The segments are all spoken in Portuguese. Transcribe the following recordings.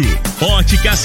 oferecimento. Óticas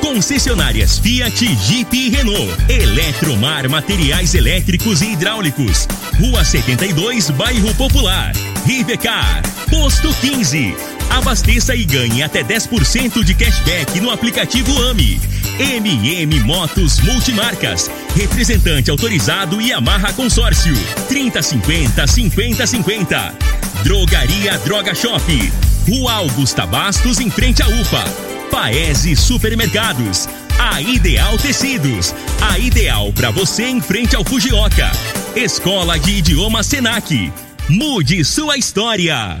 concessionárias Fiat, Jeep e Renault. Eletromar, materiais elétricos e hidráulicos. Rua 72, Bairro Popular. Rivercar, Posto 15. Abasteça e ganhe até 10% de cashback no aplicativo AMI. MM Motos Multimarcas, representante autorizado e Amarra Consórcio. 3050-5050. Drogaria Droga Shop, Rua Augusta Bastos, em frente à UPA. Paese Supermercados, a Ideal Tecidos, a Ideal para você em frente ao Fujioka. Escola de Idioma Senac, mude sua história.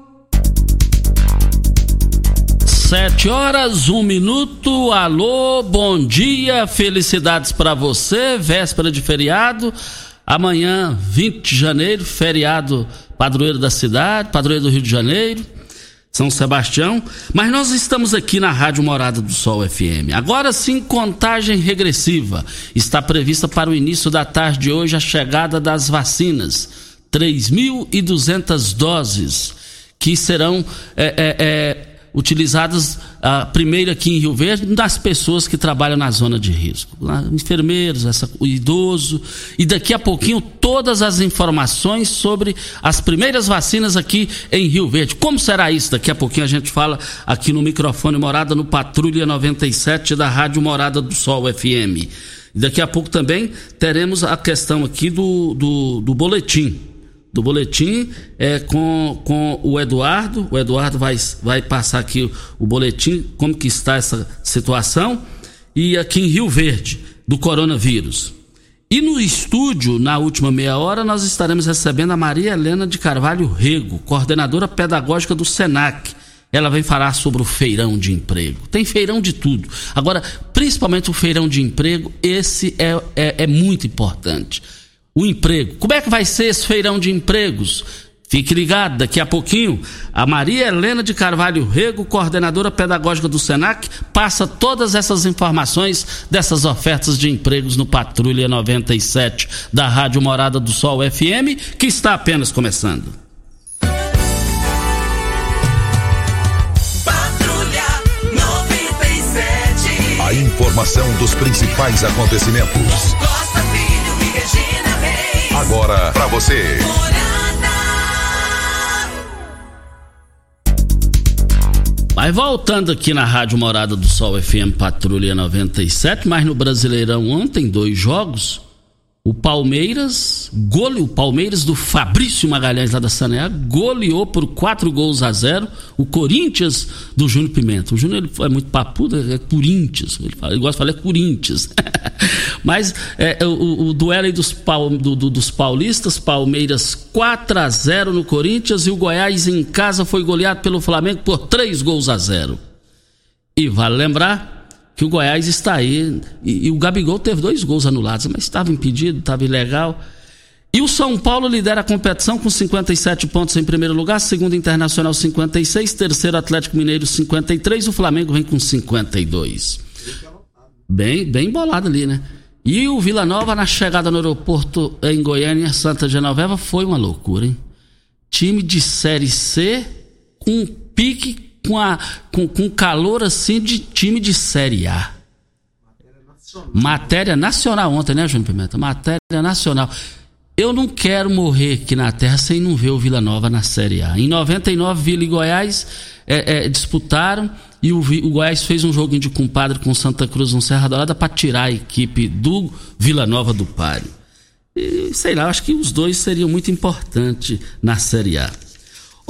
7:01. Alô, bom dia, felicidades para você, véspera de feriado, amanhã 20 de janeiro, feriado padroeiro da cidade, padroeiro do Rio de Janeiro, São Sebastião, mas nós estamos aqui na Rádio Morada do Sol FM. Agora sim, contagem regressiva, está prevista para o início da tarde de hoje a chegada das vacinas, 3.200 doses, que serão... utilizadas primeiro aqui em Rio Verde, das pessoas que trabalham na zona de risco, enfermeiros, o idoso, e daqui a pouquinho todas as informações sobre as primeiras vacinas aqui em Rio Verde. Como será isso? Daqui a pouquinho a gente fala aqui no microfone Morada, no Patrulha 97 da Rádio Morada do Sol FM. E daqui a pouco também teremos a questão aqui do boletim. Do boletim com o Eduardo. O Eduardo vai passar aqui o boletim, como que está essa situação. E aqui em Rio Verde, do coronavírus. E no estúdio, na última meia hora, nós estaremos recebendo a Maria Helena de Carvalho Rego, coordenadora pedagógica do Senac. Ela vem falar sobre o feirão de emprego. Tem feirão de tudo. Agora, principalmente o feirão de emprego, esse é muito importante. O emprego. Como é que vai ser esse feirão de empregos? Fique ligado, daqui a pouquinho a Maria Helena de Carvalho Rego, coordenadora pedagógica do Senac, passa todas essas informações dessas ofertas de empregos no Patrulha 97 da Rádio Morada do Sol FM, que está apenas começando. Patrulha 97. A informação dos principais acontecimentos. Agora pra você. Mas voltando aqui na Rádio Morada do Sol FM, Patrulha 97, mas no Brasileirão ontem, 2 jogos, o Palmeiras do Fabrício Magalhães lá da Senac goleou por 4-0, o Corinthians do Júnior Pimenta. O Júnior é muito papudo, é Corinthians, ele gosta de falar Corinthians. Mas o duelo aí dos paulistas, Palmeiras 4-0 no Corinthians, e o Goiás em casa foi goleado pelo Flamengo por 3-0. E vale lembrar que o Goiás está aí, e o Gabigol teve 2 gols anulados, mas estava impedido, estava ilegal. E o São Paulo lidera a competição com 57 pontos em primeiro lugar, segundo Internacional 56, terceiro Atlético Mineiro 53, o Flamengo vem com 52. Bem bolado ali, né? E o Vila Nova, na chegada no aeroporto em Goiânia, Santa Genoveva, foi uma loucura, hein? Time de Série C com um pique, com calor assim de time de Série A. Matéria nacional ontem, né, Júnior Pimenta? Matéria nacional. Eu não quero morrer aqui na terra sem não ver o Vila Nova na Série A. Em 99, Vila e Goiás disputaram, e o Goiás fez um joguinho de compadre com Santa Cruz no Serra Dourada para tirar a equipe do Vila Nova do páreo. E, sei lá, acho que os dois seriam muito importantes na Série A.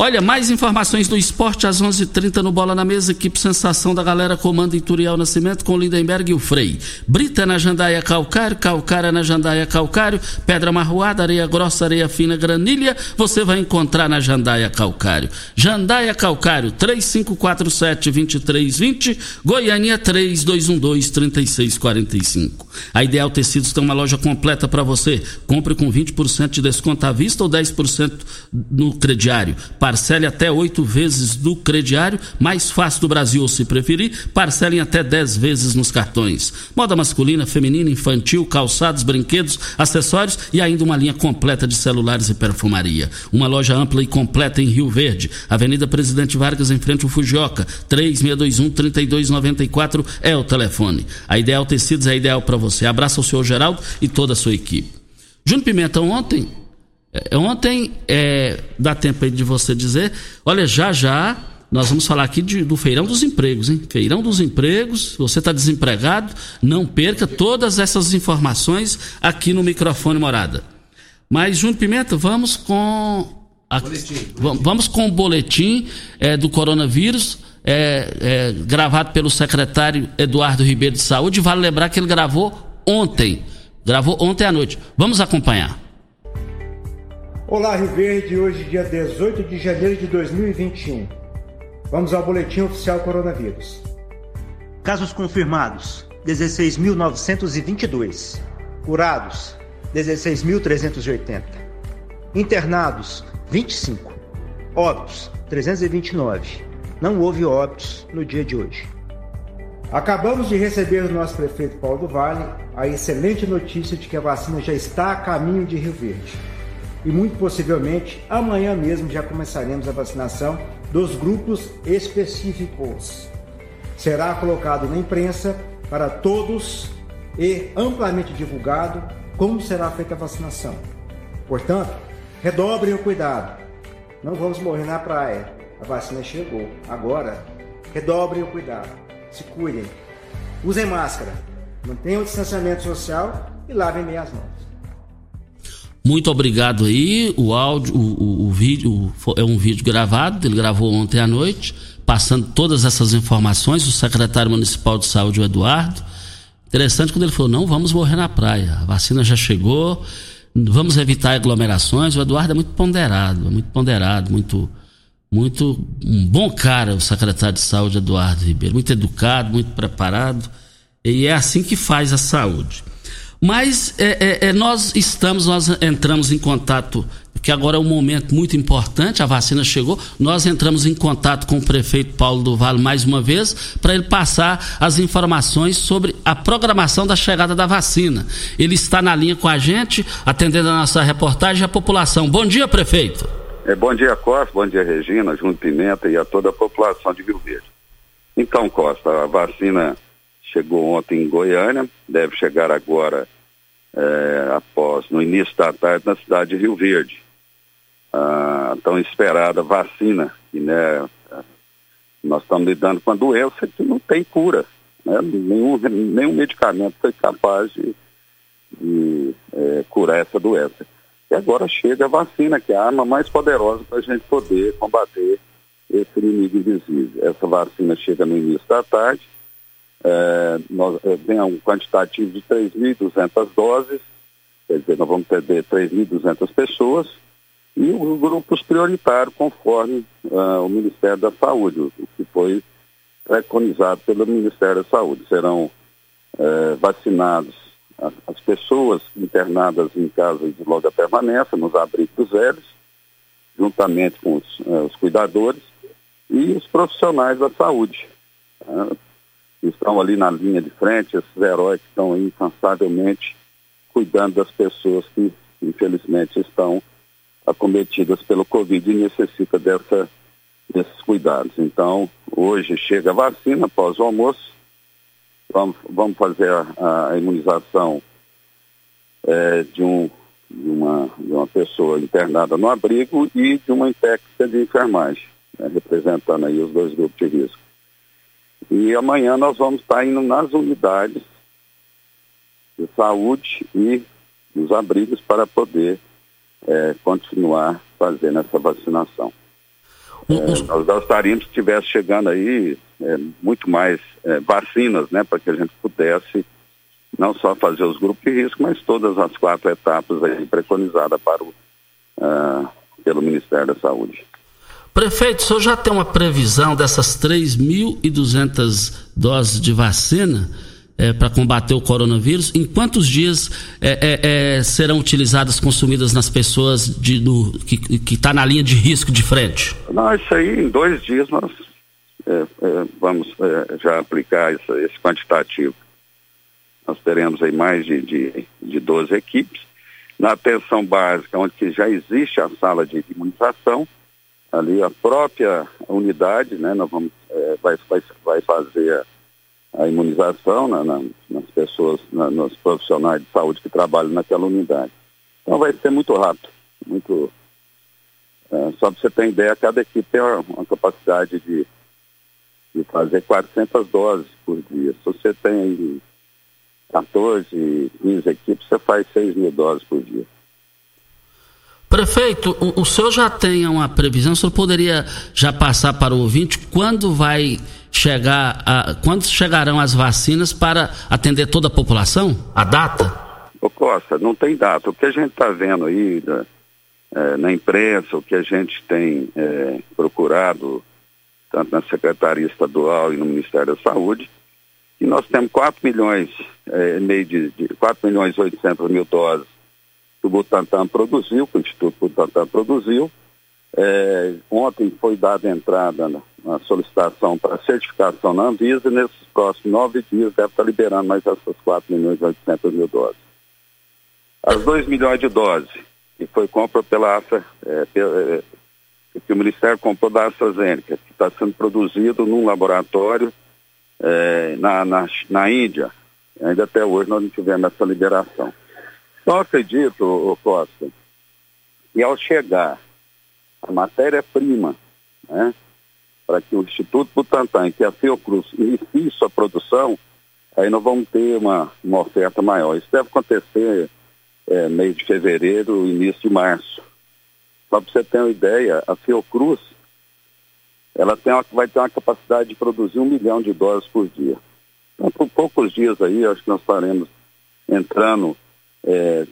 Olha, mais informações do esporte às 11h30 no Bola na Mesa. Equipe Sensação da Galera comanda Ituriel Nascimento com Lindenberg e o Frei. Brita na Jandaia Calcário, Calcária na Jandaia Calcário, Pedra Marroada, Areia Grossa, Areia Fina, Granilha, você vai encontrar na Jandaia Calcário. Jandaia Calcário, 3547-2320, Goiânia 3212-3645. A Ideal Tecidos tem uma loja completa para você. Compre com 20% de desconto à vista ou 10% no crediário. Parcele até 8 vezes do crediário, mais fácil do Brasil, se preferir. Parcelem até 10 vezes nos cartões. Moda masculina, feminina, infantil, calçados, brinquedos, acessórios e ainda uma linha completa de celulares e perfumaria. Uma loja ampla e completa em Rio Verde. Avenida Presidente Vargas, em frente ao Fujioka. 3621-3294 é o telefone. A Ideal Tecidos é ideal para você. Abraça o senhor Geraldo e toda a sua equipe. Júnior Pimenta, ontem, dá tempo aí de você dizer, olha, já nós vamos falar aqui do Feirão dos Empregos, hein? Feirão dos Empregos, você está desempregado, não perca todas essas informações aqui no microfone Morada. Mas, Júnior Pimenta, vamos com o boletim do coronavírus, gravado pelo secretário Eduardo Ribeiro de Saúde. Vale lembrar que ele gravou ontem à noite. Vamos acompanhar. Olá, Rio Verde, hoje dia 18 de janeiro de 2021. Vamos ao Boletim Oficial Coronavírus. Casos confirmados, 16.922. Curados, 16.380. Internados, 25. Óbitos, 329. Não houve óbitos no dia de hoje. Acabamos de receber do nosso prefeito Paulo do Vale a excelente notícia de que a vacina já está a caminho de Rio Verde. E muito possivelmente, amanhã mesmo já começaremos a vacinação dos grupos específicos. Será colocado na imprensa para todos e amplamente divulgado como será feita a vacinação. Portanto, redobrem o cuidado. Não vamos morrer na praia. A vacina chegou. Agora, redobrem o cuidado. Se cuidem. Usem máscara. Mantenham o distanciamento social e lavem bem as mãos. Muito obrigado aí, o áudio, o vídeo, é um vídeo gravado, ele gravou ontem à noite, passando todas essas informações, o secretário municipal de saúde, o Eduardo. Interessante quando ele falou, não vamos morrer na praia, a vacina já chegou, vamos evitar aglomerações. O Eduardo é muito ponderado, muito um bom cara, o secretário de saúde, Eduardo Ribeiro, muito educado, muito preparado, e é assim que faz a saúde. Mas nós entramos em contato, que agora é um momento muito importante, a vacina chegou, nós entramos em contato com o prefeito Paulo do Vale mais uma vez, para ele passar as informações sobre a programação da chegada da vacina. Ele está na linha com a gente, atendendo a nossa reportagem, a população. Bom dia, prefeito. Bom dia, Costa, bom dia, Regina, Júnior Pimenta e a toda a população de Rio Verde. Então, Costa, a vacina chegou ontem em Goiânia, deve chegar agora no início da tarde, na cidade de Rio Verde. A tão esperada vacina, que, né, nós estamos lidando com a doença que não tem cura, né? Nenhum medicamento foi capaz de curar essa doença. E agora chega a vacina, que é a arma mais poderosa para a gente poder combater esse inimigo invisível. Essa vacina chega no início da tarde. Vem um quantitativo de 3.200 doses, quer dizer, nós vamos perder 3.200 pessoas, e os grupos prioritários conforme o Ministério da Saúde, o que foi preconizado pelo Ministério da Saúde. Serão vacinados as pessoas internadas em casa de longa permanência, nos abrigos velhos, juntamente com os cuidadores e os profissionais da saúde. Estão ali na linha de frente, esses heróis que estão incansavelmente cuidando das pessoas que, infelizmente, estão acometidas pelo Covid e necessitam desses cuidados. Então, hoje chega a vacina, após o almoço, vamos fazer a imunização de uma pessoa internada no abrigo e de uma técnica de enfermagem, né, representando aí os dois grupos de risco. E amanhã nós vamos estar indo nas unidades de saúde e nos abrigos para poder continuar fazendo essa vacinação. Nós gostaríamos que estivesse chegando aí muito mais vacinas, né, para que a gente pudesse não só fazer os grupos de risco, mas todas as 4 etapas aí preconizadas para pelo Ministério da Saúde. Prefeito, o senhor já tem uma previsão dessas 3.200 doses de vacina para combater o coronavírus? Em quantos dias serão utilizadas, consumidas nas pessoas que está na linha de risco de frente? Não, isso aí em 2 dias nós vamos já aplicar esse quantitativo. Nós teremos aí mais de 12 equipes. Na atenção básica, onde que já existe a sala de imunização, ali a própria unidade, né, nós vamos, vai fazer a imunização nas pessoas, nos profissionais de saúde que trabalham naquela unidade. Então vai ser muito rápido, muito. Só para você ter ideia, cada equipe tem uma capacidade de fazer 400 doses por dia. Se você tem 14, 15 equipes, você faz 6.000 doses por dia. Prefeito, o senhor já tem uma previsão, o senhor poderia já passar para o ouvinte quando vai chegar, quando chegarão as vacinas para atender toda a população? A data? Ô Costa, não tem data. O que a gente está vendo aí na imprensa, o que a gente tem procurado, tanto na Secretaria Estadual e no Ministério da Saúde, que nós temos 4.800.000 doses que o Butantan produziu, que o Instituto Butantan produziu. Ontem foi dada entrada na solicitação para certificação na Anvisa e nesses próximos 9 dias deve estar liberando mais essas 4.800.000 doses. As 2 milhões de doses que foi compra pela ASA, que o Ministério comprou da AstraZeneca, que está sendo produzido num laboratório na Índia. Ainda até hoje nós não tivemos essa liberação. Então, eu acredito, Costa, que ao chegar a matéria-prima, né, para que o Instituto Butantan e que a Fiocruz inicie sua produção, aí nós vamos ter uma oferta maior. Isso deve acontecer meio de fevereiro, início de março. Só para você ter uma ideia, a Fiocruz ela vai ter uma capacidade de produzir 1 milhão de doses por dia. Então, por poucos dias aí, acho que nós estaremos entrando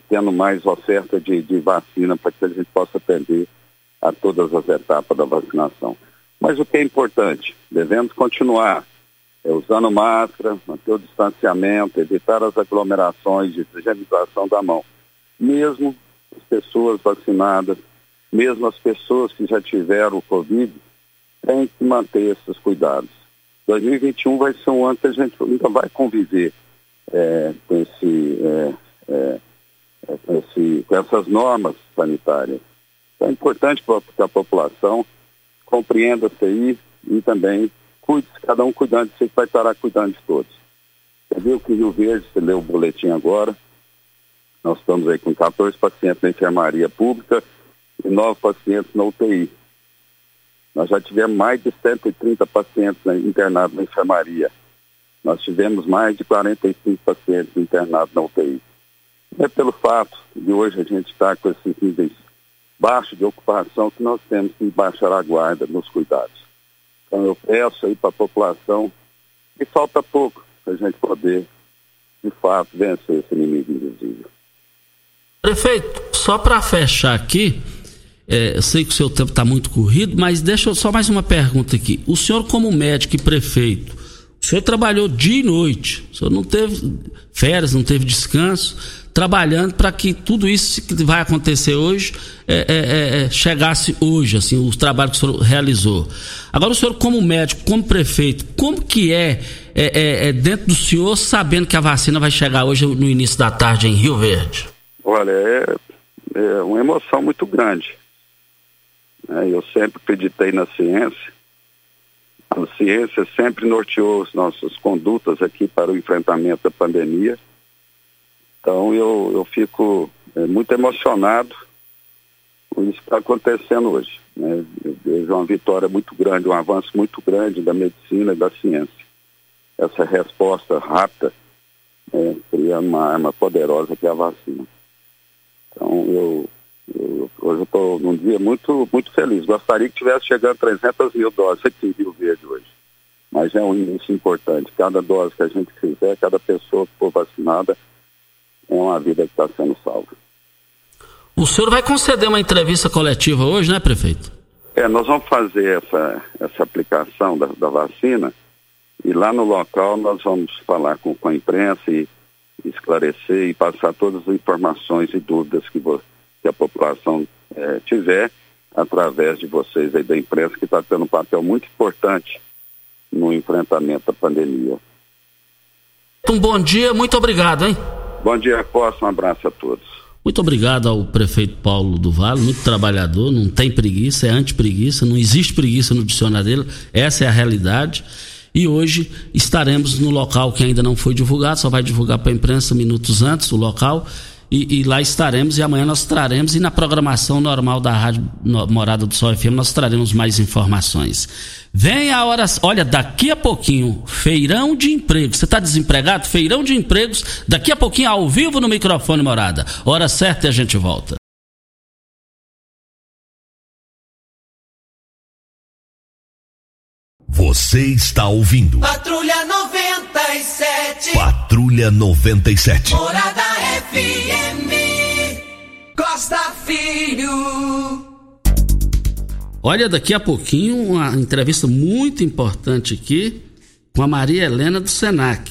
tendo mais oferta de vacina para que a gente possa atender a todas as etapas da vacinação. Mas o que é importante, devemos continuar usando máscara, manter o distanciamento, evitar as aglomerações de higienização da mão. Mesmo as pessoas vacinadas, mesmo as pessoas que já tiveram o Covid, tem que manter esses cuidados. 2021 vai ser um ano que a gente ainda vai conviver com esse... com essas normas sanitárias. Então é importante que a população compreenda-se aí e também cuide-se, cada um cuidando de si, que vai estar cuidando de todos. Você viu que em Rio Verde, você leu o boletim agora, nós estamos aí com 14 pacientes na enfermaria pública e 9 pacientes na UTI. Nós já tivemos mais de 130 pacientes internados na enfermaria. Nós tivemos mais de 45 pacientes internados na UTI. É pelo fato de hoje a gente estar com esses níveis baixos de ocupação que nós temos que baixar a guarda nos cuidados. Então eu peço aí para a população que falta pouco para a gente poder, de fato, vencer esse inimigo invisível. Prefeito, só para fechar aqui, eu sei que o seu tempo está muito corrido, mas deixa eu só mais uma pergunta aqui. O senhor, como médico e prefeito, o senhor trabalhou dia e noite, o senhor não teve férias, não teve descanso, trabalhando para que tudo isso que vai acontecer hoje chegasse hoje, assim, os trabalhos que o senhor realizou. Agora o senhor, como médico, como prefeito, como que é dentro do senhor, sabendo que a vacina vai chegar hoje no início da tarde em Rio Verde? Olha, é uma emoção muito grande. Eu sempre acreditei na ciência. A ciência sempre norteou as nossas condutas aqui para o enfrentamento da pandemia. Então eu fico muito emocionado com isso que está acontecendo hoje, né? Eu vejo uma vitória muito grande, um avanço muito grande da medicina e da ciência. Essa resposta rápida cria uma arma poderosa que é a vacina. Então eu Hoje eu estou num dia muito, muito feliz. Gostaria que tivesse chegando 300 mil doses aqui em Rio Verde hoje. Mas é um início importante. Cada dose que a gente fizer, cada pessoa que for vacinada, é uma vida que está sendo salva. O senhor vai conceder uma entrevista coletiva hoje, né, prefeito? Nós vamos fazer essa aplicação da vacina e lá no local nós vamos falar com a imprensa e esclarecer e passar todas as informações e dúvidas que a população tiver através de vocês aí da imprensa, que está tendo um papel muito importante no enfrentamento da pandemia. Um bom dia, muito obrigado, hein? Bom dia, Costa, um abraço a todos. Muito obrigado ao prefeito Paulo do Vale, muito trabalhador, não tem preguiça, é anti-preguiça, não existe preguiça no dicionário dele, essa é a realidade. E hoje estaremos no local que ainda não foi divulgado, só vai divulgar para a imprensa minutos antes, o local, e lá estaremos, e amanhã nós traremos, e na programação normal da Rádio Morada do Sol FM nós traremos mais informações. Vem a hora, olha, daqui a pouquinho, feirão de empregos. Você está desempregado? Feirão de empregos, daqui a pouquinho ao vivo no microfone Morada. Hora certa e a gente volta. Você está ouvindo Patrulha 97. Patrulha 97. Morada FM. Costa Filho. Olha, daqui a pouquinho uma entrevista muito importante aqui com a Maria Helena do Senac.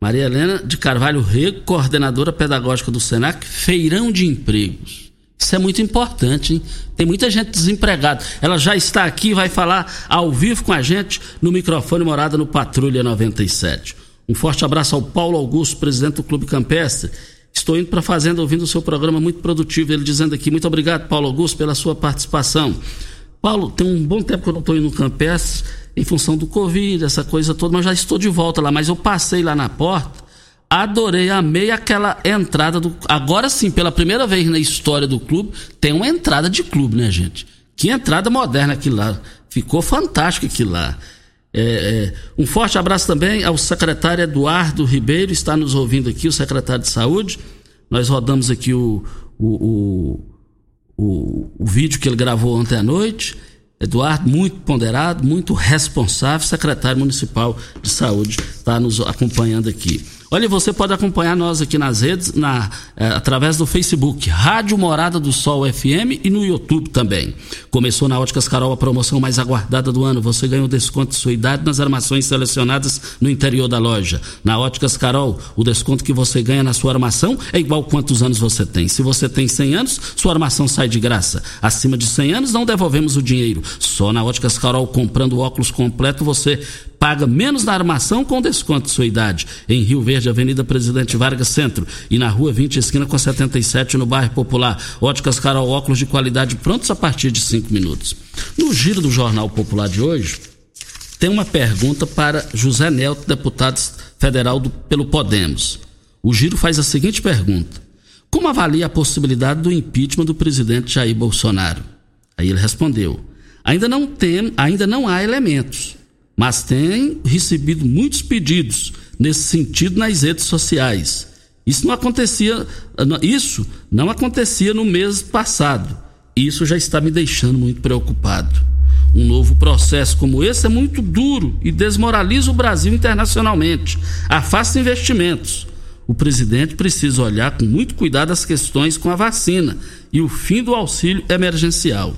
Maria Helena de Carvalho Rego, coordenadora pedagógica do Senac, feirão de empregos. Isso é muito importante, hein? Tem muita gente desempregada. Ela já está aqui, vai falar ao vivo com a gente no microfone Morada no Patrulha 97. Um forte abraço ao Paulo Augusto, presidente do Clube Campestre. Estou indo para a fazenda ouvindo o seu programa muito produtivo. Ele dizendo aqui, muito obrigado, Paulo Augusto, pela sua participação. Paulo, tem um bom tempo que eu não estou indo no Campestre, em função do Covid, essa coisa toda, mas já estou de volta lá. Mas eu passei lá na porta. Adorei, amei aquela entrada do... Agora sim, pela primeira vez na história do clube, tem uma entrada de clube, né, gente? Que entrada moderna aquilo lá. Ficou fantástico aquilo lá. Um forte abraço também ao secretário Eduardo Ribeiro, está nos ouvindo aqui, o secretário de Saúde. Nós rodamos aqui o vídeo que ele gravou ontem à noite. Eduardo, muito ponderado, muito responsável, secretário municipal de saúde, está nos acompanhando aqui. Olha, você pode acompanhar nós aqui nas redes, através do Facebook, Rádio Morada do Sol FM, e no YouTube também. Começou na Óticas Carol a promoção mais aguardada do ano. Você ganha um desconto de sua idade nas armações selecionadas no interior da loja. Na Óticas Carol, o desconto que você ganha na sua armação é igual quantos anos você tem. Se você tem 100 anos, sua armação sai de graça. Acima de 100 anos, não devolvemos o dinheiro. Só na Óticas Carol, comprando o óculos completo, você paga menos na armação com desconto de sua idade. Em Rio Verde, Avenida Presidente Vargas Centro, e na Rua 20, esquina com 77, no bairro Popular. Óticas Carol, óculos de qualidade prontos a partir de 5 minutos. No giro do Jornal Popular de hoje, tem uma pergunta para José Nelto, deputado federal pelo Podemos. O giro faz a seguinte pergunta: como avalia a possibilidade do impeachment do presidente Jair Bolsonaro? Aí ele respondeu: ainda não há elementos, mas tem recebido muitos pedidos nesse sentido nas redes sociais. Isso não acontecia no mês passado. Isso já está me deixando muito preocupado. Um novo processo como esse é muito duro e desmoraliza o Brasil internacionalmente. Afasta investimentos. O presidente precisa olhar com muito cuidado as questões com a vacina e o fim do auxílio emergencial.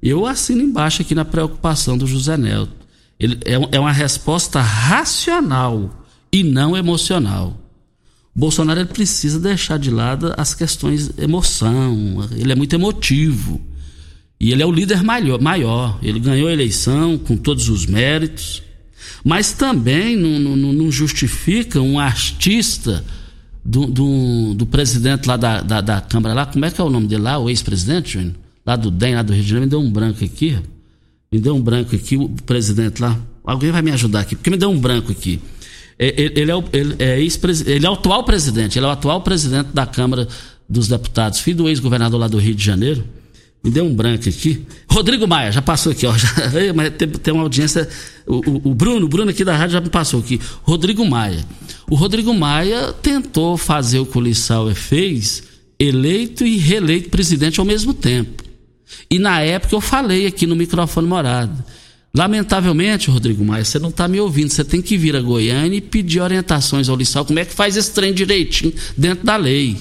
Eu assino embaixo aqui na preocupação do José Nelto. Ele é uma resposta racional e não emocional. O Bolsonaro, ele precisa deixar de lado as questões de emoção. Ele é muito emotivo. E ele é o líder maior. Ele ganhou a eleição com todos os méritos. Mas também não justifica um artista do presidente lá da Câmara. Lá, como é que é o nome dele lá? O ex-presidente, Júnior? Lá do DEM, lá do Rio de Janeiro. Me deu um branco aqui, o presidente lá. Alguém vai me ajudar aqui, porque me deu um branco aqui. Ele é o atual presidente da Câmara dos Deputados, filho do ex-governador lá do Rio de Janeiro. Me deu um branco aqui. Rodrigo Maia, já passou aqui, ó. Mas tem uma audiência. O Bruno aqui da rádio já me passou aqui. Rodrigo Maia. O Rodrigo Maia tentou fazer o que o Lissauer fez, eleito e reeleito presidente ao mesmo tempo. E na época eu falei aqui no microfone Morada: lamentavelmente, Rodrigo Maia, você não está me ouvindo, você tem que vir a Goiânia e pedir orientações ao Lissau, como é que faz esse trem direitinho dentro da lei.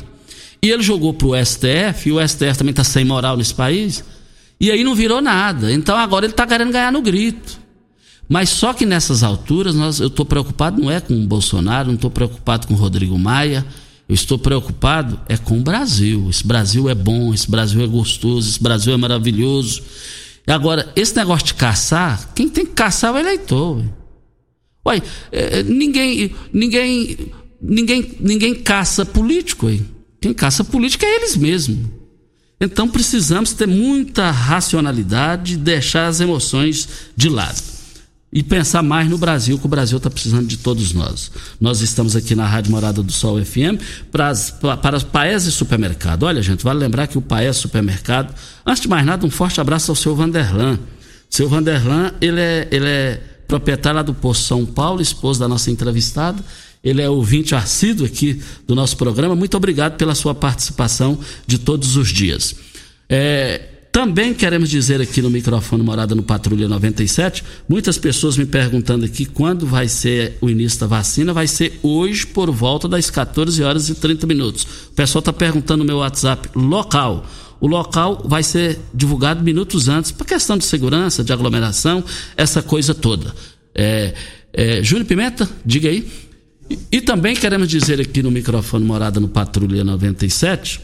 E ele jogou para o STF, e o STF também está sem moral nesse país, e aí não virou nada. Então agora ele está querendo ganhar no grito. Mas só que nessas alturas, eu estou preocupado não é com o Bolsonaro, não estou preocupado com o Rodrigo Maia, eu estou preocupado é com o Brasil. Esse Brasil é bom, esse Brasil é gostoso, esse Brasil é maravilhoso. Agora, esse negócio de caçar, quem tem que caçar é o eleitor. Ué, ninguém caça político. Ué. Quem caça político é eles mesmos. Então precisamos ter muita racionalidade e deixar as emoções de lado. E pensar mais no Brasil, que o Brasil está precisando de todos nós. Nós estamos aqui na Rádio Morada do Sol FM para Paese Supermercado. Olha, gente, vale lembrar que o Paese Supermercado... Antes de mais nada, um forte abraço ao seu Vanderlan. O seu Vanderlan, ele é proprietário lá do Posto São Paulo, esposo da nossa entrevistada. Ele é ouvinte assíduo aqui do nosso programa. Muito obrigado pela sua participação de todos os dias. Também queremos dizer aqui no microfone Morada no Patrulha 97, muitas pessoas me perguntando aqui quando vai ser o início da vacina. Vai ser hoje por volta das 14h30. O pessoal está perguntando no meu WhatsApp local. O local vai ser divulgado minutos antes, por questão de segurança, de aglomeração, essa coisa toda. Júnior Pimenta, diga aí. E também queremos dizer aqui no microfone Morada no Patrulha 97...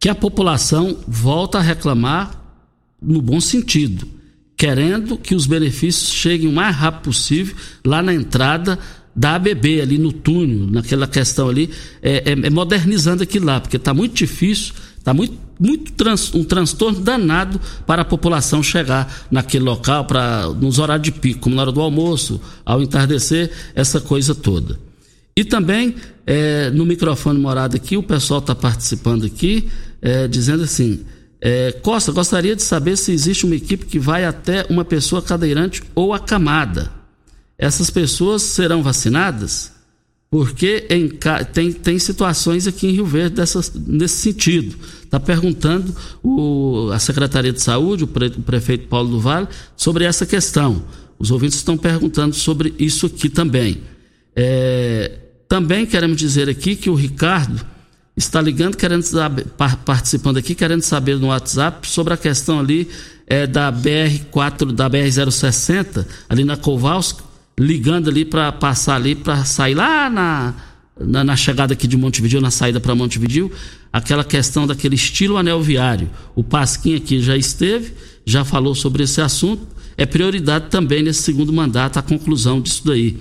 que a população volta a reclamar no bom sentido, querendo que os benefícios cheguem o mais rápido possível lá na entrada da ABB, ali no túnel, naquela questão ali, modernizando aquilo lá, porque está muito difícil, está um transtorno danado para a população chegar naquele local nos horários de pico, como na hora do almoço, ao entardecer, essa coisa toda. E também, no microfone Morada aqui, o pessoal está participando aqui, dizendo assim: Costa, gostaria de saber se existe uma equipe que vai até uma pessoa cadeirante ou acamada. Essas pessoas serão vacinadas? Porque tem situações aqui em Rio Verde nesse sentido. Está perguntando a Secretaria de Saúde, o prefeito Paulo do Vale, sobre essa questão. Os ouvintes estão perguntando sobre isso aqui também. Também queremos dizer aqui que o Ricardo está ligando, participando aqui, querendo saber no WhatsApp sobre a questão ali da BR-4, da BR-060, ali na Kowalski, ligando ali para passar ali, para sair lá na chegada aqui de Montevidéu, na saída para Montevidéu, aquela questão daquele estilo anel viário. O Pasquim aqui já esteve, já falou sobre esse assunto, é prioridade também nesse segundo mandato a conclusão disso daí.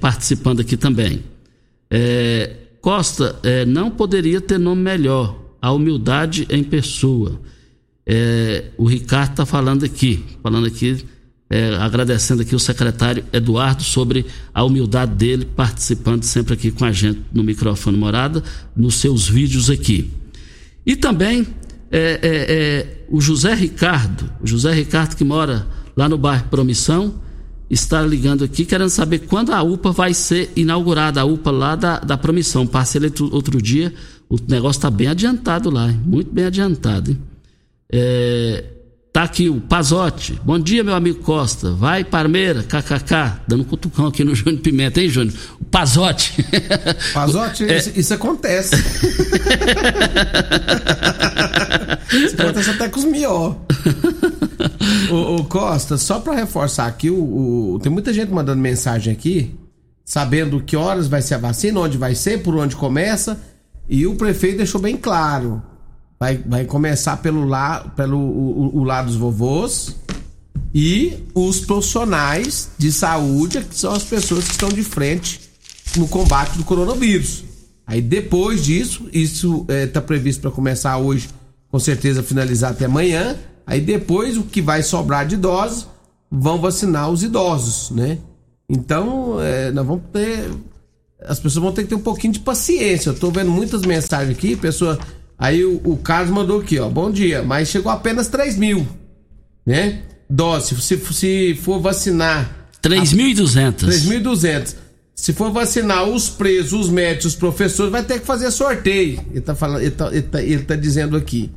Participando aqui também. Costa, não poderia ter nome melhor, a humildade em pessoa. O Ricardo está falando aqui, agradecendo aqui o secretário Eduardo sobre a humildade dele, participando sempre aqui com a gente no microfone Morada, nos seus vídeos aqui. E também o José Ricardo, que mora lá no bairro Promissão, está ligando aqui, querendo saber quando a UPA vai ser inaugurada, a UPA lá da Promissão. Passei outro dia, o negócio está bem adiantado lá, hein? Muito bem adiantado. Hein? Tá aqui o Pazotti. Bom dia, meu amigo Costa. Vai, Parmeira, kkk. Dando um cutucão aqui no Júnior Pimenta, hein, Júnior? O Pazotti. Pazotti, isso acontece. Isso acontece até com os mió. Ô Costa, só para reforçar aqui, tem muita gente mandando mensagem aqui, sabendo que horas vai ser a vacina, onde vai ser, por onde começa, e o prefeito deixou bem claro, vai começar pelo lado dos vovôs e os profissionais de saúde, que são as pessoas que estão de frente no combate do coronavírus. Aí depois disso, isso está previsto para começar hoje, com certeza finalizar até amanhã. Aí depois o que vai sobrar de idosos, vão vacinar os idosos, né? Então, nós vamos ter... As pessoas vão ter que ter um pouquinho de paciência. Eu tô vendo muitas mensagens aqui, pessoa... Aí o Carlos mandou aqui, ó: bom dia, mas chegou apenas 3.000, né? Dose, se for vacinar... 3.200. Se for vacinar os presos, os médicos, os professores, vai ter que fazer sorteio. Ele tá dizendo aqui.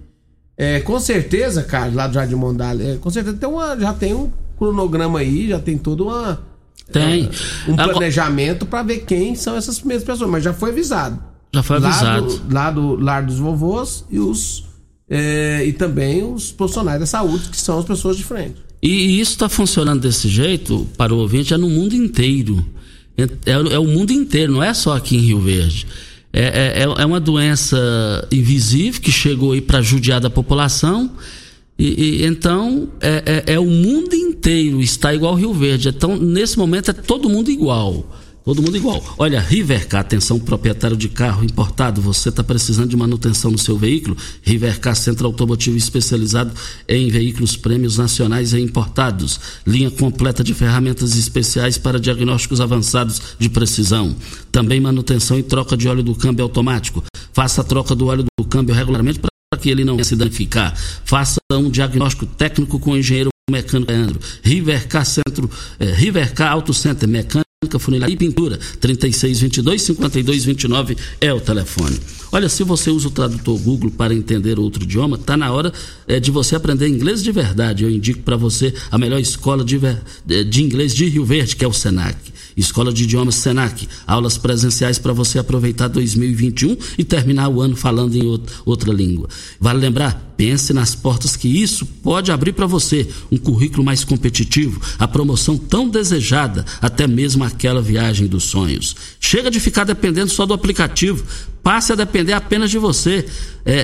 É, com certeza, cara, lá do Jardim Mondale, com certeza já tem um cronograma aí, já tem toda uma... Tem. Um planejamento para ver quem são essas primeiras pessoas, mas já foi avisado. Já foi avisado. Lá dos vovôs e e também os profissionais da saúde, que são as pessoas de frente. E isso está funcionando desse jeito, para o ouvinte, é no mundo inteiro. É o mundo inteiro, não é só aqui em Rio Verde. É uma doença invisível que chegou aí para judiar da população. Então, o mundo inteiro está igual ao Rio Verde. Então, nesse momento, é todo mundo igual. Todo mundo igual. Olha, Rivercar, atenção, proprietário de carro importado, você está precisando de manutenção no seu veículo? Rivercar, centro automotivo especializado em veículos prêmios nacionais e importados. Linha completa de ferramentas especiais para diagnósticos avançados de precisão. Também manutenção e troca de óleo do câmbio automático. Faça a troca do óleo do câmbio regularmente para que ele não se danificar. Faça um diagnóstico técnico com o engenheiro mecânico Leandro. Rivercar Centro, Rivercar Auto Center, mecânica, funilaria e pintura. 3622-5229 é o telefone. Olha, se você usa o tradutor Google para entender outro idioma, tá na hora de você aprender inglês de verdade. Eu indico para você a melhor escola de inglês de Rio Verde, que é o Senac. Escola de Idiomas Senac, aulas presenciais para você aproveitar 2021 e terminar o ano falando em outra língua. Vale lembrar, pense nas portas que isso pode abrir para você, um currículo mais competitivo, a promoção tão desejada, até mesmo aquela viagem dos sonhos. Chega de ficar dependendo só do aplicativo, passe a depender apenas de você,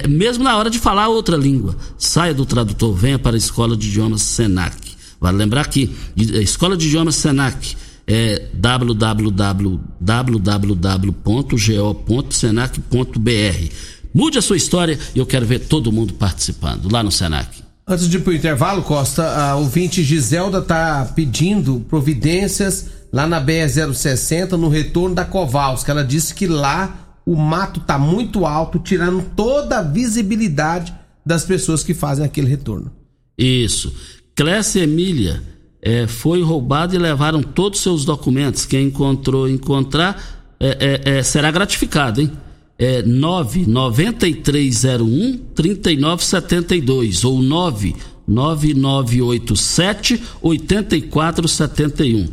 mesmo na hora de falar outra língua. Saia do tradutor, venha para a Escola de Idiomas Senac. Vale lembrar que a Escola de Idiomas Senac é www.go.senac.br. Mude a sua história e eu quero ver todo mundo participando lá no Senac. Antes de ir para o intervalo, Costa, a ouvinte Giselda está pedindo providências lá na BR-060, no retorno da Kowalski. Ela disse que lá o mato está muito alto, tirando toda a visibilidade das pessoas que fazem aquele retorno. Isso. Clécia Emília... foi roubado e levaram todos os seus documentos. Quem encontrar será gratificado, hein? 99301-3972 ou 99987-8471.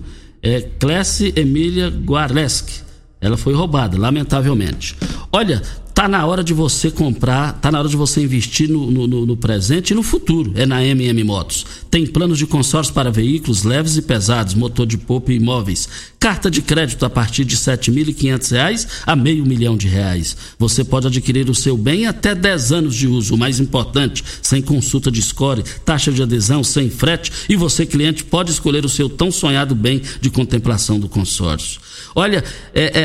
Clécia Emília Guarleschi. Ela foi roubada, lamentavelmente. Olha, tá na hora de você comprar, tá na hora de você investir no presente e no futuro. É na MM Motos. Tem planos de consórcio para veículos leves e pesados, motor de poupa e imóveis. Carta de crédito a partir de R$ 7.500 a R$ 500.000. Você pode adquirir o seu bem em até 10 anos de uso. O mais importante, sem consulta de score, taxa de adesão, sem frete. E você, cliente, pode escolher o seu tão sonhado bem de contemplação do consórcio. Olha,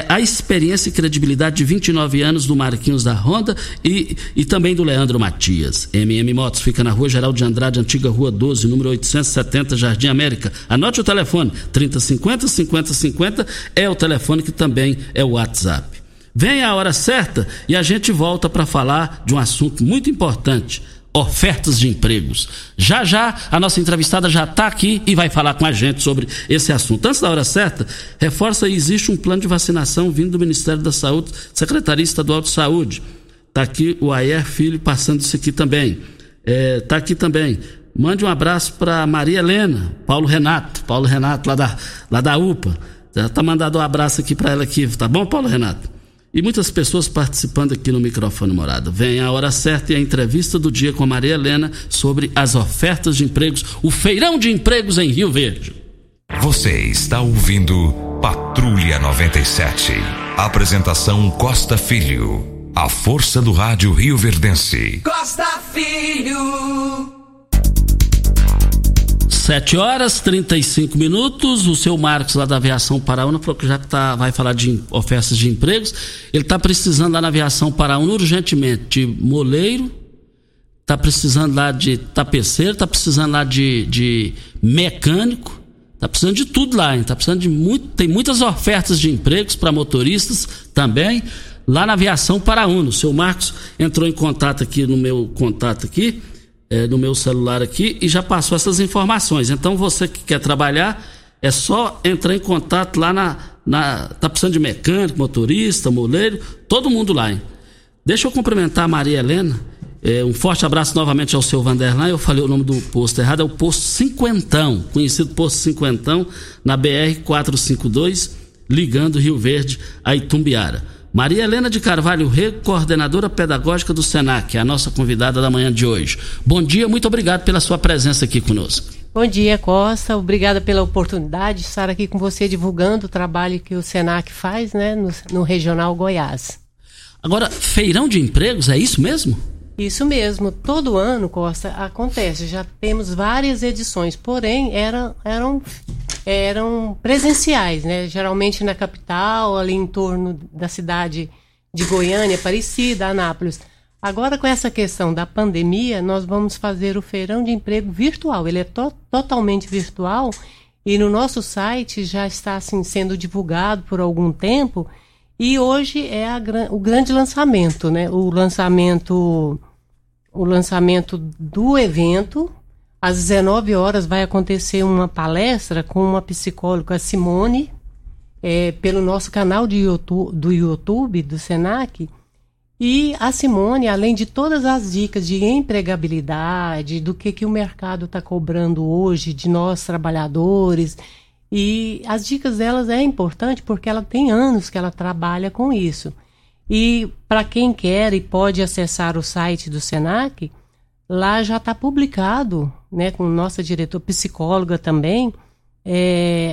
a experiência e credibilidade de 29 anos do Marquinhos da Honda e também do Leandro Matias. MM Motos fica na Rua Geraldo de Andrade, antiga Rua 12, número 870, Jardim América. Anote o telefone, 3050-5050 é o telefone que também é o WhatsApp. Venha a hora certa e a gente volta para falar de um assunto muito importante, ofertas de empregos. Já, a nossa entrevistada já está aqui e vai falar com a gente sobre esse assunto. Antes da hora certa, reforça aí, existe um plano de vacinação vindo do Ministério da Saúde, Secretaria Estadual de Saúde. Está aqui o Ayer Filho passando isso aqui também. Está aqui também. Mande um abraço para Maria Helena, Paulo Renato lá da UPA. Já está mandado um abraço aqui para ela aqui, tá bom, Paulo Renato? E muitas pessoas participando aqui no microfone Morada. Vem a hora certa e a entrevista do dia com a Maria Helena sobre as ofertas de empregos, o feirão de empregos em Rio Verde. Você está ouvindo Patrulha 97. Apresentação Costa Filho. A força do rádio rioverdense. Costa Filho. 7h35, o seu Marcos lá da Aviação Paraúna falou que já vai falar de ofertas de empregos. Ele está precisando lá na Aviação Paraúna urgentemente de moleiro, está precisando lá de tapeceiro, está precisando lá de mecânico, está precisando de tudo lá, hein? Tá precisando de tem muitas ofertas de empregos para motoristas também lá na Aviação Paraúna. O seu Marcos entrou em contato aqui no meu contato aqui, no meu celular aqui, e já passou essas informações. Então você que quer trabalhar, é só entrar em contato lá na tá precisando de mecânico, motorista, moleiro, todo mundo lá, hein? Deixa eu cumprimentar a Maria Helena. Um forte abraço novamente ao seu Vanderlan. Eu falei o nome do posto errado, é o posto Cinquentão, conhecido posto Cinquentão, na BR-452, ligando Rio Verde a Itumbiara. Maria Helena de Carvalho Rego, coordenadora pedagógica do Senac, a nossa convidada da manhã de hoje. Bom dia, muito obrigado pela sua presença aqui conosco. Bom dia, Costa, obrigada pela oportunidade de estar aqui com você, divulgando o trabalho que o Senac faz, né, no Regional Goiás. Agora, feirão de empregos, é isso mesmo? Isso mesmo, todo ano, Costa, acontece, já temos várias edições, porém eram presenciais, né? Geralmente na capital, ali em torno da cidade de Goiânia, Aparecida, Anápolis. Agora, com essa questão da pandemia, nós vamos fazer o feirão de emprego virtual, ele é totalmente virtual, e no nosso site já está assim, sendo divulgado por algum tempo. E hoje é o grande lançamento, né? O lançamento do evento. Às 19 horas vai acontecer uma palestra com uma psicóloga, Simone, pelo nosso canal do YouTube, do Senac. E a Simone, além de todas as dicas de empregabilidade, do que o mercado está cobrando hoje de nós, trabalhadores... E as dicas delas é importante porque ela tem anos que ela trabalha com isso. E para quem quer e pode acessar o site do Senac, lá já está publicado, né, com nossa diretora psicóloga também,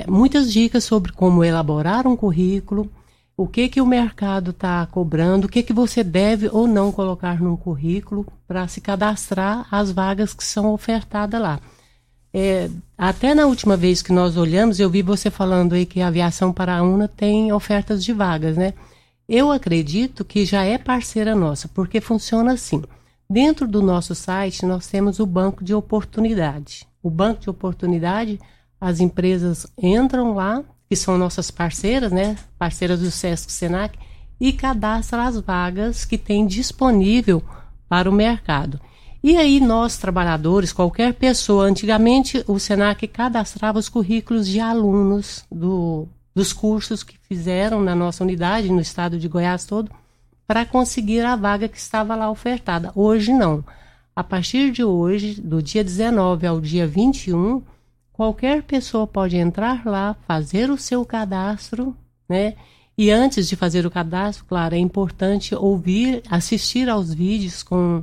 muitas dicas sobre como elaborar um currículo, o que o mercado está cobrando, o que você deve ou não colocar num currículo para se cadastrar às vagas que são ofertadas lá. Até na última vez que nós olhamos, eu vi você falando aí que a Aviação Paraúna tem ofertas de vagas, né? Eu acredito que já é parceira nossa, porque funciona assim. Dentro do nosso site, nós temos o banco de oportunidade. O banco de oportunidade, as empresas entram lá, que são nossas parceiras, né? Parceiras do Sesc Senac, e cadastram as vagas que tem disponível para o mercado. E aí nós, trabalhadores, qualquer pessoa, antigamente o Senac cadastrava os currículos de alunos dos cursos que fizeram na nossa unidade, no estado de Goiás todo, para conseguir a vaga que estava lá ofertada. Hoje não. A partir de hoje, do dia 19 ao dia 21, qualquer pessoa pode entrar lá, fazer o seu cadastro, né? E antes de fazer o cadastro, claro, é importante assistir aos vídeos com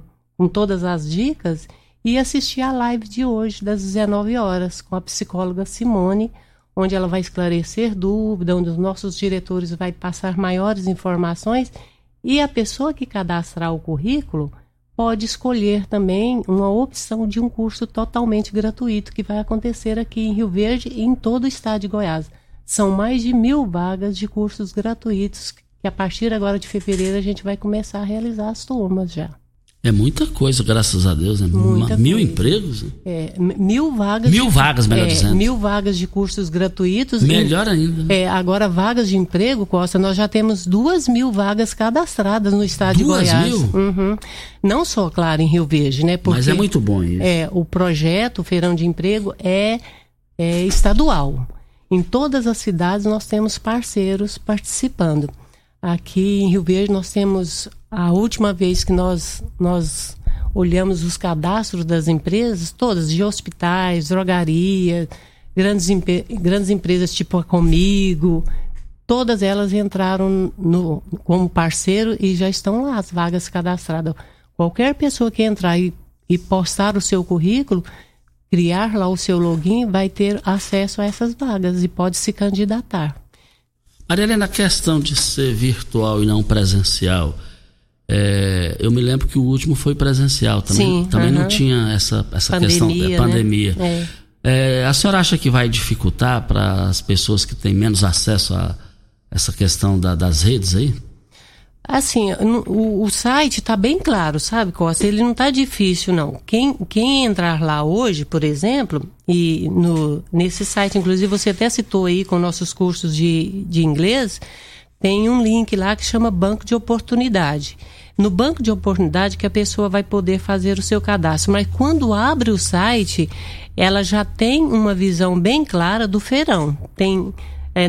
todas as dicas, e assistir a live de hoje, das 19 horas, com a psicóloga Simone, onde ela vai esclarecer dúvida, onde os nossos diretores vão passar maiores informações, e a pessoa que cadastrar o currículo pode escolher também uma opção de um curso totalmente gratuito, que vai acontecer aqui em Rio Verde e em todo o estado de Goiás. São mais de 1.000 vagas de cursos gratuitos, que a partir agora de fevereiro a gente vai começar a realizar as turmas já. É muita coisa, graças a Deus, né? 1.000 empregos? 1.000 vagas. 1.000 vagas, melhor dizendo. 1.000 vagas de cursos gratuitos. Melhor ainda. Agora, vagas de emprego, Costa, nós já temos 2.000 vagas cadastradas no estado de Goiás. 2.000? Uhum. Não só, claro, em Rio Verde, né? Porque, mas é muito bom isso. O projeto, o Feirão de Emprego, é estadual. Em todas as cidades nós temos parceiros participando. Aqui em Rio Verde nós temos... A última vez que nós olhamos os cadastros das empresas, todas, de hospitais, drogaria, grandes empresas tipo a Comigo, todas elas entraram como parceiro e já estão lá as vagas cadastradas. Qualquer pessoa que entrar e postar o seu currículo, criar lá o seu login, vai ter acesso a essas vagas e pode se candidatar. Maria Helena, a questão de ser virtual e não presencial... eu me lembro que o último foi presencial também. Sim, também não tinha essa pandemia, questão da pandemia, né? A senhora acha que vai dificultar para as pessoas que têm menos acesso a essa questão das redes aí? Assim, o site está bem claro, sabe, Costa? Ele não está difícil, não. Quem entrar lá hoje, por exemplo, e nesse site, inclusive você até citou aí com nossos cursos de inglês, tem um link lá que chama Banco de Oportunidade. No Banco de Oportunidade que a pessoa vai poder fazer o seu cadastro. Mas quando abre o site, ela já tem uma visão bem clara do feirão. Tem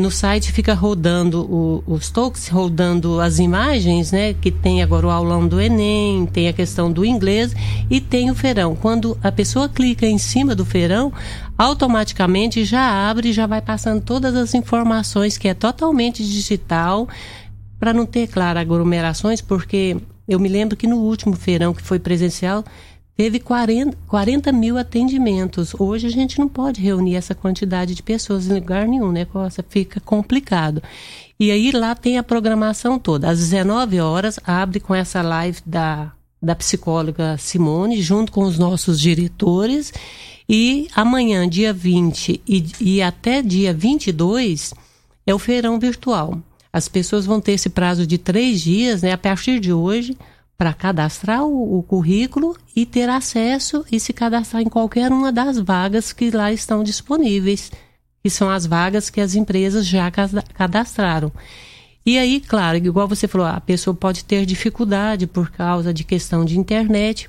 no site fica rodando os toques, rodando as imagens, né? Que tem agora o aulão do Enem, tem a questão do inglês e tem o feirão. Quando a pessoa clica em cima do feirão, automaticamente já abre e já vai passando todas as informações, que é totalmente digital, para não ter, claro, aglomerações, porque eu me lembro que no último feirão, que foi presencial, teve 40 mil atendimentos. Hoje a gente não pode reunir essa quantidade de pessoas em lugar nenhum, né? Nossa, fica complicado. E aí lá tem a programação toda. Às 19 horas abre com essa live da psicóloga Simone, junto com os nossos diretores. E amanhã, dia 20 e até dia 22, é o feirão virtual. As pessoas vão ter esse prazo de 3 dias, né, a partir de hoje, para cadastrar o currículo e ter acesso e se cadastrar em qualquer uma das vagas que lá estão disponíveis, que são as vagas que as empresas já cadastraram. E aí, claro, igual você falou, a pessoa pode ter dificuldade por causa de questão de internet.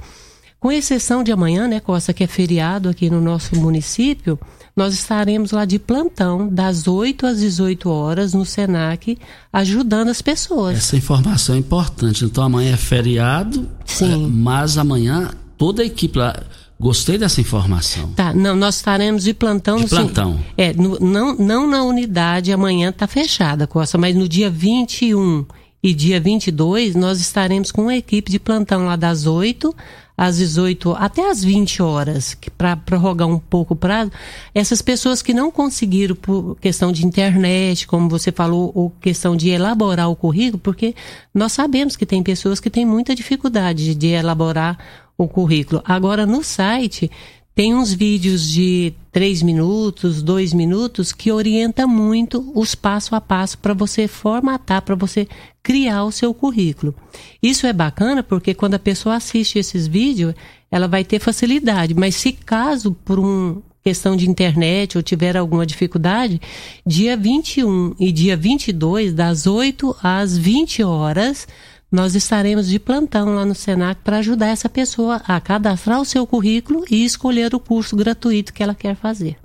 Com exceção de amanhã, né, Costa, que é feriado aqui no nosso município, nós estaremos lá de plantão, das 8 às 18 horas, no Senac, ajudando as pessoas. Essa informação é importante. Então, amanhã é feriado, sim, mas amanhã toda a equipe lá... Gostei dessa informação. Tá, não, nós estaremos de plantão. De plantão. Sim, não na unidade, amanhã está fechada, Costa, mas no dia 21 e dia 22, nós estaremos com a equipe de plantão lá das 8 às 18, até às 20 horas, para prorrogar um pouco o prazo. Essas pessoas que não conseguiram por questão de internet, como você falou, ou questão de elaborar o currículo, porque nós sabemos que tem pessoas que têm muita dificuldade de elaborar o currículo. Agora, no site, tem uns vídeos de 3 minutos, 2 minutos, que orienta muito os passo a passo para você formatar, para você criar o seu currículo. Isso é bacana porque quando a pessoa assiste esses vídeos, ela vai ter facilidade, mas se caso por uma questão de internet ou tiver alguma dificuldade, dia 21 e dia 22, das 8 às 20 horas, nós estaremos de plantão lá no Senac para ajudar essa pessoa a cadastrar o seu currículo e escolher o curso gratuito que ela quer fazer.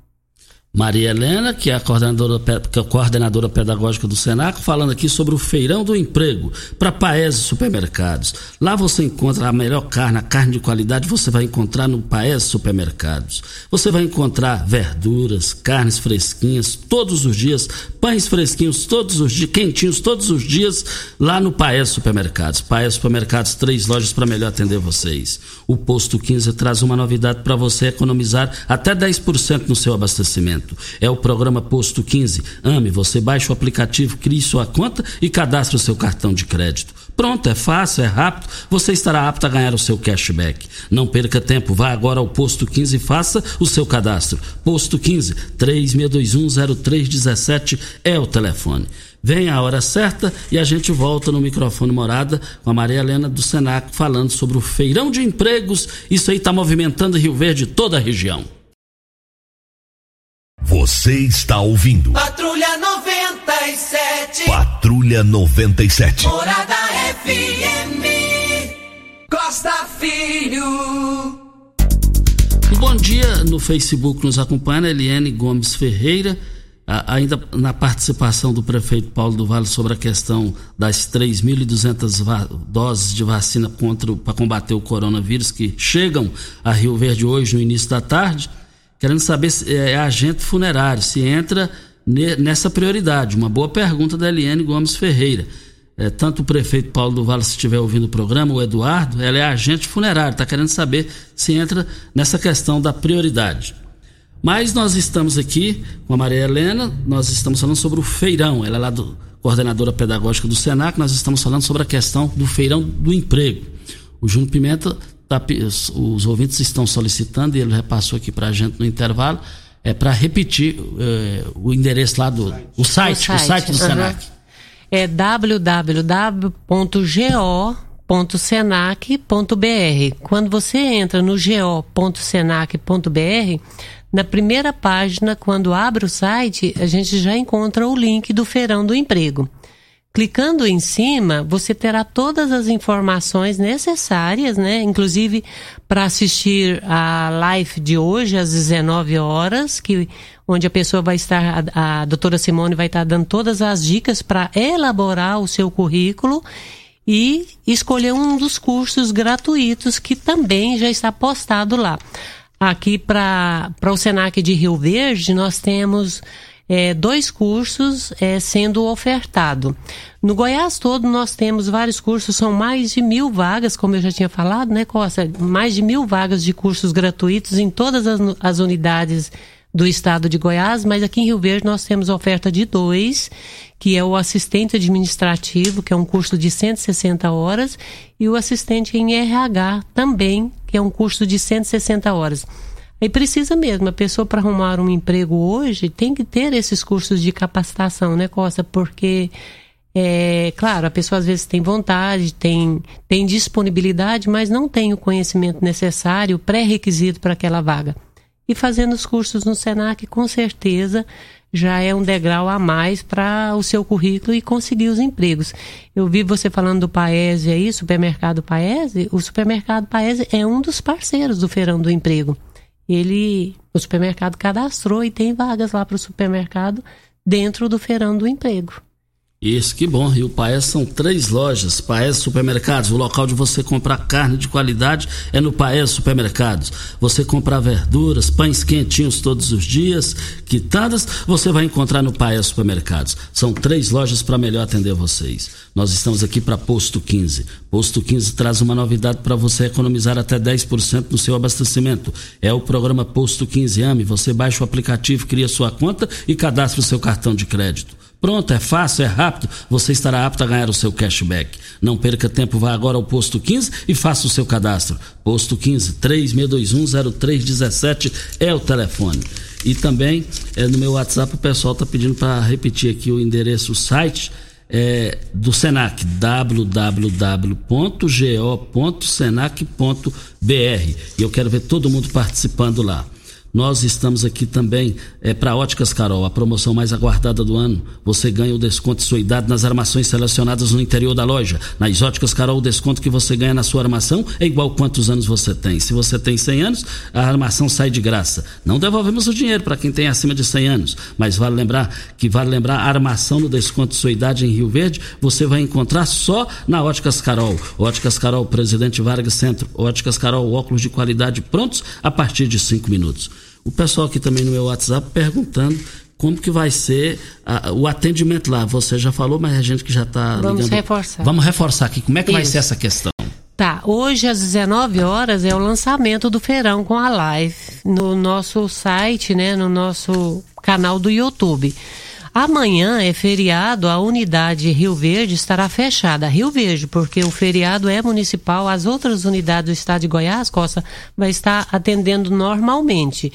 Maria Helena, que é a coordenadora pedagógica do Senac, falando aqui sobre o Feirão do Emprego, para Paese Supermercados. Lá você encontra a melhor carne, a carne de qualidade você vai encontrar no Paese Supermercados. Você vai encontrar verduras, carnes fresquinhas todos os dias, pães fresquinhos todos os dias, quentinhos todos os dias, lá no Paese Supermercados. Paese Supermercados, 3 lojas para melhor atender vocês. O Posto 15 traz uma novidade para você economizar até 10% no seu abastecimento. É o programa Posto 15. Ame, você baixa o aplicativo, crie sua conta e cadastra o seu cartão de crédito. Pronto, é fácil, é rápido, você estará apto a ganhar o seu cashback. Não perca tempo, vá agora ao Posto 15 e faça o seu cadastro. Posto 15, 36210317 é o telefone. Vem a hora certa e a gente volta no microfone Morada com a Maria Helena do Senac falando sobre o Feirão de Empregos. Isso aí está movimentando Rio Verde e toda a região. Você está ouvindo Patrulha 97. Patrulha 97. Morada FM. Costa Filho. Bom dia, no Facebook nos acompanha Eliane Gomes Ferreira. Ainda na participação do prefeito Paulo do Vale sobre a questão das 3.200 doses de vacina para combater o coronavírus que chegam a Rio Verde hoje no início da tarde. Querendo saber se é agente funerário, se entra nessa prioridade. Uma boa pergunta da Eliane Gomes Ferreira. Tanto o prefeito Paulo do Vale, se estiver ouvindo o programa, o Eduardo, ela é agente funerário, está querendo saber se entra nessa questão da prioridade. Mas nós estamos aqui com a Maria Helena, nós estamos falando sobre o feirão. Ela é lá do coordenadora pedagógica do Senac, nós estamos falando sobre a questão do feirão do emprego. O Júnior Pimenta... Os ouvintes estão solicitando e ele repassou aqui pra gente no intervalo para repetir o endereço lá do o site do Senac. É www.go.senac.br. Quando você entra no go.senac.br, na primeira página, quando abre o site, a gente já encontra o link do Feirão do Emprego. Clicando em cima, você terá todas as informações necessárias, né? Inclusive para assistir a live de hoje às 19 horas, onde a pessoa vai estar, a doutora Simone vai estar dando todas as dicas para elaborar o seu currículo e escolher um dos cursos gratuitos que também já está postado lá. Aqui para o Senac de Rio Verde, nós temos 2 cursos sendo ofertado. No Goiás todo nós temos vários cursos, são mais de 1.000 vagas, como eu já tinha falado, né, Costa? Mais de 1.000 vagas de cursos gratuitos em todas as unidades do estado de Goiás, mas aqui em Rio Verde nós temos oferta de 2, que é o assistente administrativo, que é um curso de 160 horas, e o assistente em RH também, que é um curso de 160 horas. Aí precisa mesmo, a pessoa para arrumar um emprego hoje tem que ter esses cursos de capacitação, né, Costa? Porque, claro, a pessoa às vezes tem vontade, tem disponibilidade, mas não tem o conhecimento necessário, o pré-requisito para aquela vaga. E fazendo os cursos no Senac, com certeza, já é um degrau a mais para o seu currículo e conseguir os empregos. Eu vi você falando do Paese aí, supermercado Paese. O supermercado Paese é um dos parceiros do Feirão do Emprego. O supermercado cadastrou e tem vagas lá para o supermercado dentro do Feirão do Emprego. Isso, que bom. E o Paese são 3 lojas. Paese Supermercados, o local de você comprar carne de qualidade é no Paese Supermercados. Você comprar verduras, pães quentinhos todos os dias, quitadas, você vai encontrar no Paese Supermercados. São 3 lojas para melhor atender vocês. Nós estamos aqui para Posto 15. Posto 15 traz uma novidade para você economizar até 10% no seu abastecimento. É o programa Posto 15 AME. Você baixa o aplicativo, cria sua conta e cadastra o seu cartão de crédito. Pronto, é fácil, é rápido, você estará apto a ganhar o seu cashback. Não perca tempo, vá agora ao Posto 15 e faça o seu cadastro. Posto 15, 36210317 é o telefone. E também, no meu WhatsApp, o pessoal está pedindo para repetir aqui o endereço, o site do Senac, www.go.senac.br. E eu quero ver todo mundo participando lá. Nós estamos aqui também para Óticas Carol, a promoção mais aguardada do ano. Você ganha o desconto de sua idade nas armações selecionadas no interior da loja. Nas Óticas Carol, o desconto que você ganha na sua armação é igual quantos anos você tem. Se você tem 100 anos, a armação sai de graça. Não devolvemos o dinheiro para quem tem acima de 100 anos, mas vale lembrar a armação no desconto de sua idade em Rio Verde, você vai encontrar só na Óticas Carol. Óticas Carol, Presidente Vargas Centro. Óticas Carol, óculos de qualidade prontos a partir de 5 minutos. O pessoal aqui também no meu WhatsApp perguntando como que vai ser o atendimento lá. Você já falou, mas a gente que já está ligando. Vamos reforçar. Vamos reforçar aqui. Como é que vai ser essa questão? Tá, hoje às 19 horas é o lançamento do Feirão com a live no nosso site, né, no nosso canal do YouTube. Amanhã é feriado, a unidade Rio Verde estará fechada. Rio Verde, porque o feriado é municipal, as outras unidades do estado de Goiás, Costa, vai estar atendendo normalmente.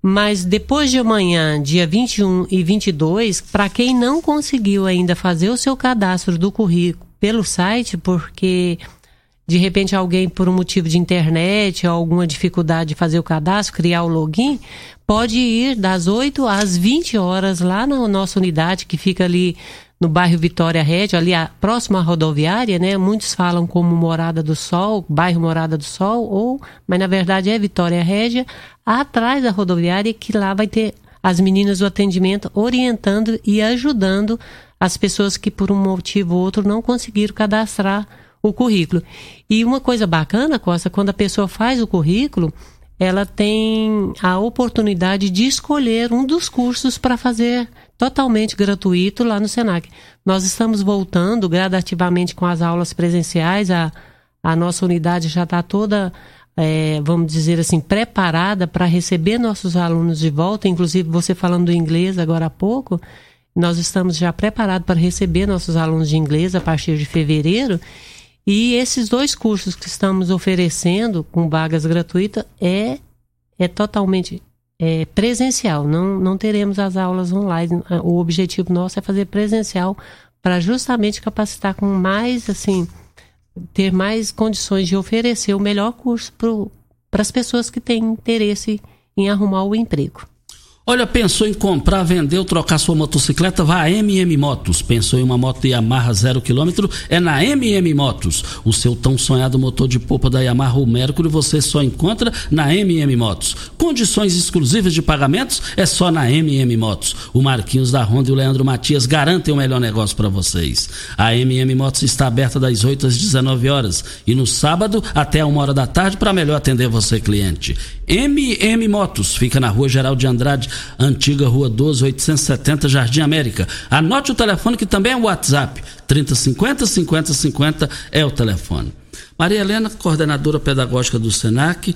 Mas depois de amanhã, dia 21 e 22, para quem não conseguiu ainda fazer o seu cadastro do currículo pelo site, porque de repente alguém por um motivo de internet ou alguma dificuldade de fazer o cadastro, criar o login, pode ir das 8 às 20 horas lá na nossa unidade, que fica ali no bairro Vitória Rédio, ali a próxima rodoviária, né? Muitos falam como Morada do Sol, bairro Morada do Sol, mas na verdade é Vitória Rédio, atrás da rodoviária, que lá vai ter as meninas do atendimento orientando e ajudando as pessoas que por um motivo ou outro não conseguiram cadastrar o currículo. E uma coisa bacana, Costa, quando a pessoa faz o currículo, ela tem a oportunidade de escolher um dos cursos para fazer totalmente gratuito lá no Senac. Nós estamos voltando gradativamente com as aulas presenciais, a nossa unidade já está toda, vamos dizer assim, preparada para receber nossos alunos de volta, inclusive você falando do inglês agora há pouco, nós estamos já preparados para receber nossos alunos de inglês a partir de fevereiro. E esses 2 cursos que estamos oferecendo com vagas gratuitas é totalmente presencial. Não teremos as aulas online. O objetivo nosso é fazer presencial para justamente capacitar com mais, assim, ter mais condições de oferecer o melhor curso para as pessoas que têm interesse em arrumar o emprego. Olha, pensou em comprar, vender ou trocar sua motocicleta? Vá a MM Motos. Pensou em uma moto Yamaha 0 km? É na MM Motos. O seu tão sonhado motor de polpa da Yamaha ou Mercury você só encontra na MM Motos. Condições exclusivas de pagamentos é só na MM Motos. O Marquinhos da Honda e o Leandro Matias garantem o melhor negócio para vocês. A MM Motos está aberta das 8 às 19 horas e no sábado até 1 hora da tarde para melhor atender você, cliente. MM Motos fica na Rua Geraldo de Andrade, antiga Rua 12, 870, Jardim América. Anote o telefone que também é o WhatsApp, 3050-5050 é o telefone. Maria Helena, coordenadora pedagógica do Senac,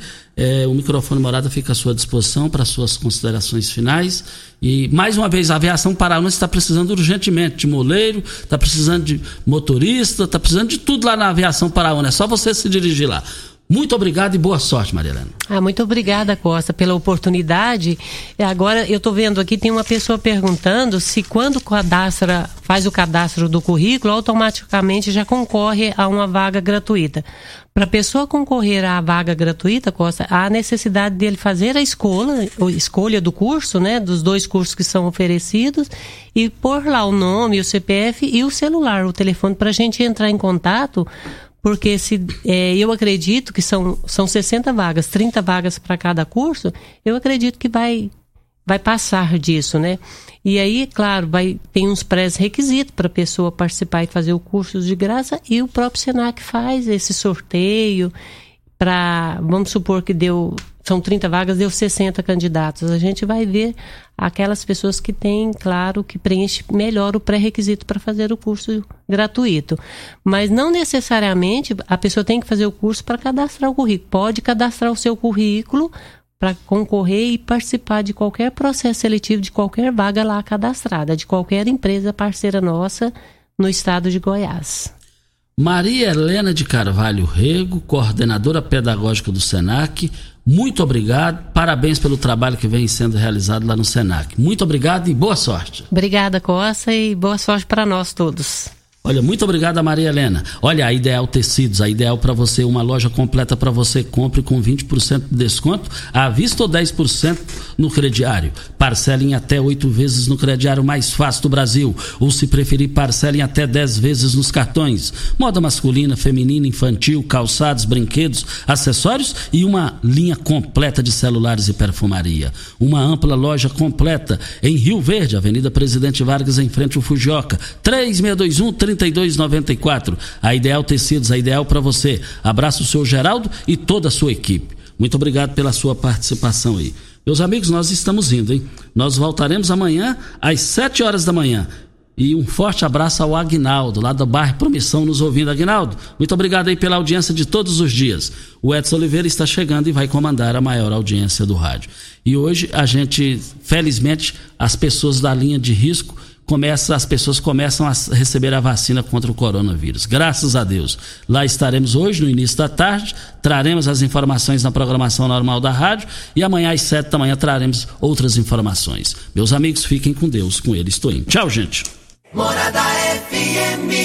o microfone Morada fica à sua disposição para suas considerações finais. E, mais uma vez, a Aviação Paraúna está precisando urgentemente de moleiro, está precisando de motorista, está precisando de tudo lá na Aviação Paraúna. É só você se dirigir lá. Muito obrigado e boa sorte, Maria Helena. Muito obrigada, Costa, pela oportunidade. Agora, eu estou vendo aqui, tem uma pessoa perguntando se quando faz o cadastro do currículo, automaticamente já concorre a uma vaga gratuita. Para a pessoa concorrer à vaga gratuita, Costa, há necessidade dele fazer a escolha do curso, né, dos dois cursos que são oferecidos, e pôr lá o nome, o CPF e o celular, o telefone, para a gente entrar em contato. Porque eu acredito que são 60 vagas, 30 vagas para cada curso, eu acredito que vai passar disso, né? E aí, claro, tem uns pré-requisitos para a pessoa participar e fazer o curso de graça, e o próprio Senac faz esse sorteio para, vamos supor que são 30 vagas, deu 60 candidatos. A gente vai ver aquelas pessoas que têm, claro, que preenchem melhor o pré-requisito para fazer o curso gratuito. Mas não necessariamente a pessoa tem que fazer o curso para cadastrar o currículo. Pode cadastrar o seu currículo para concorrer e participar de qualquer processo seletivo, de qualquer vaga lá cadastrada, de qualquer empresa parceira nossa no estado de Goiás. Maria Helena de Carvalho Rego, coordenadora pedagógica do Senac, muito obrigado, parabéns pelo trabalho que vem sendo realizado lá no Senac. Muito obrigado e boa sorte. Obrigada, Costa, e boa sorte para nós todos. Olha, muito obrigado, Maria Helena. Olha, a Ideal Tecidos, a Ideal para você, uma loja completa para você. Compre com 20% de desconto, à vista ou 10% no crediário. Parcela em até 8 vezes no crediário mais fácil do Brasil. Ou, se preferir, parcela em até 10 vezes nos cartões. Moda masculina, feminina, infantil, calçados, brinquedos, acessórios e uma linha completa de celulares e perfumaria. Uma ampla loja completa em Rio Verde, Avenida Presidente Vargas, em frente ao Fujioka. 3621-3294. A Ideal Tecidos, a Ideal para você. Abraço o seu Geraldo e toda a sua equipe. Muito obrigado pela sua participação aí. Meus amigos, nós estamos indo, hein? Nós voltaremos amanhã às 7 horas da manhã. E um forte abraço ao Aguinaldo, lá do bairro Promissão, nos ouvindo. Aguinaldo, muito obrigado aí pela audiência de todos os dias. O Edson Oliveira está chegando e vai comandar a maior audiência do rádio. E hoje a gente, felizmente, as pessoas da linha de risco, as pessoas começam a receber a vacina contra o coronavírus. Graças a Deus. Lá estaremos hoje, no início da tarde, traremos as informações na programação normal da rádio e amanhã às 7 da manhã traremos outras informações. Meus amigos, fiquem com Deus, com ele estou indo. Tchau, gente. Morada FM.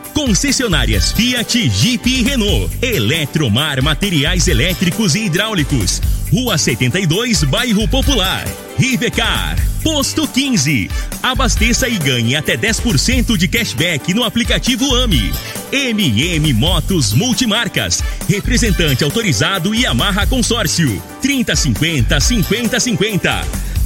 Concessionárias Fiat, Jeep e Renault. Eletromar Materiais Elétricos e Hidráulicos. Rua 72, Bairro Popular. Rivercar. Posto 15. Abasteça e ganhe até 10% de cashback no aplicativo AMI. MM Motos Multimarcas. Representante autorizado e Amarra Consórcio. 3050-5050.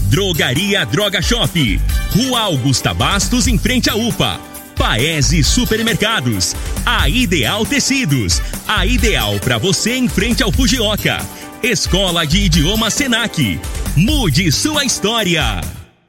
Drogaria Droga Shop. Rua Augusta Bastos, em frente à UPA. Paese Supermercados, a Ideal Tecidos, a Ideal para você em frente ao Fujioka, Escola de Idioma Senac. Mude sua história.